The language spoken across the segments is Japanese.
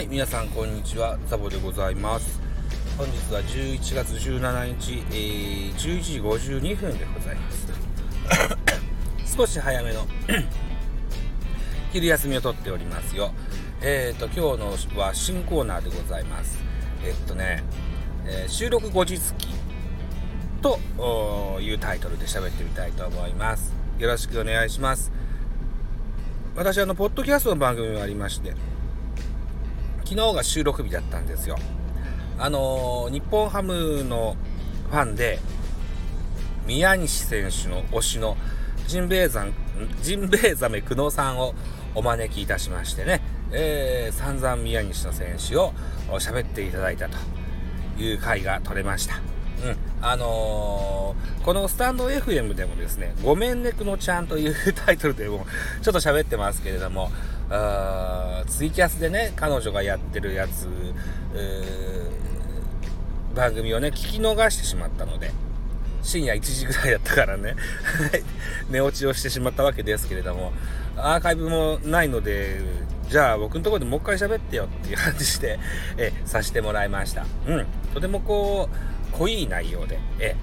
はい、皆さんこんにちは、ザボでございます。本日は11月17日、11時52分でございます少し早めの昼休みを取っておりますよ。今日のは新コーナーでございます。収録後日記というタイトルで喋ってみたいと思います。よろしくお願いします。私ポッドキャストの番組がありまして、昨日が収録日だったんですよ。日本ハムのファンで宮西選手の推しのジンベエザメ久野さんをお招きいたしましてね、散々宮西の選手を喋っていただいたという回が取れました。このスタンド FM でもですね、ごめんねくのちゃんというタイトルでもちょっと喋ってますけれども、ツイキャスでね、彼女がやってるやつ番組をね、聞き逃してしまったので、深夜1時ぐらいだったからね寝落ちをしてしまったわけですけれども、アーカイブもないので、じゃあ僕のところでもう一回喋ってよっていう感じでさせてもらいました。とても濃い内容で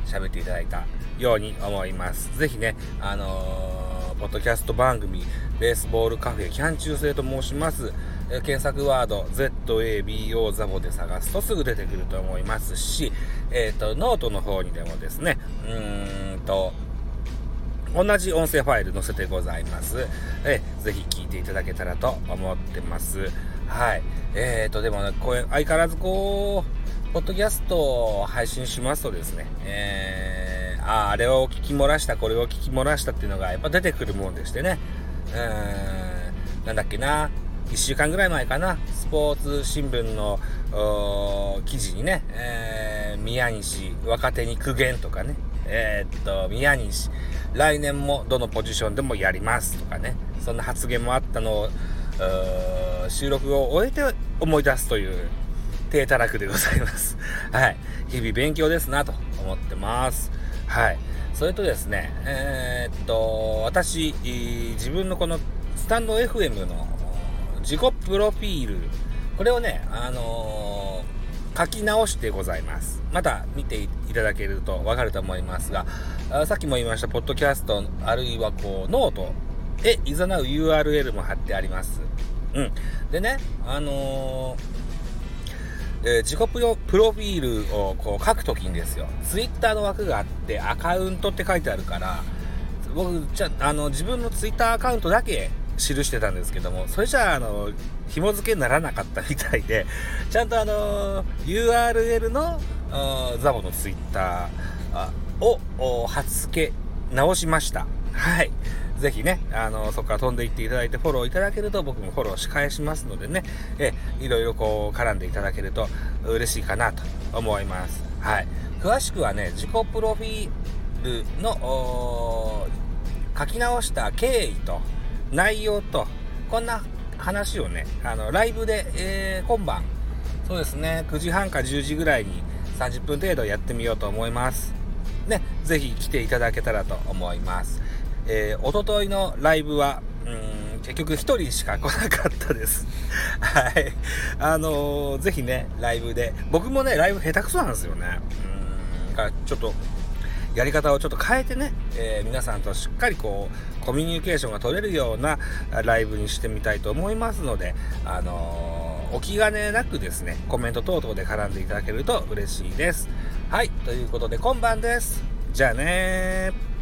喋っていただいたように思います。ぜひね、ポッドキャスト番組ベースボールカフェキャン中生と申します。検索ワード ZABO ザボで探すとすぐ出てくると思いますし、ノートの方にでもですね、同じ音声ファイル載せてございます。ぜひ聞いていただけたらと思ってます。はい。でもね、相変わらずポッドキャストを配信しますとですね、あれを聞き漏らした、これを聞き漏らしたっていうのがやっぱ出てくるもんでしてね、1週間ぐらい前かな、スポーツ新聞の記事にね、宮西若手に苦言とかね、宮西来年もどのポジションでもやりますとかね、そんな発言もあったのを収録を終えて思い出すという低たらくでございますはい、日々勉強ですなと思ってます。はい、それとですね、私自分のこのスタンド FM の自己プロフィール、これをね、書き直してございます。また見ていただけると分かると思いますが、さっきも言いましたポッドキャストあるいはノートへいざなう URL も貼ってあります。でね、自己プロフィールを書くときにですよ、ツイッターの枠があってアカウントって書いてあるから、僕自分のツイッターアカウントだけ記してたんですけども、それじゃあ紐付けにならなかったみたいで、ちゃんとURL のザボのツイッターを貼っ付け直しました。はい。ぜひね、そこから飛んでいっていただいて、フォローいただけると僕もフォローし返しますのでね、いろいろ絡んでいただけると嬉しいかなと思います。はい。詳しくはね、自己プロフィールの書き直した経緯と内容と、こんな話をね、ライブで、今晩そうですね、9時半か10時ぐらいに30分程度やってみようと思いますね。ぜひ来ていただけたらと思います。おとといのライブは結局一人しか来なかったですはい。ぜひね、ライブで、僕もねライブ下手くそなんですよね。ちょっとやり方を変えてね、皆さんとしっかりコミュニケーションが取れるようなライブにしてみたいと思いますので、お気兼ねなくですね、コメント等々で絡んでいただけると嬉しいです。はい、ということで今晩です。じゃあねー。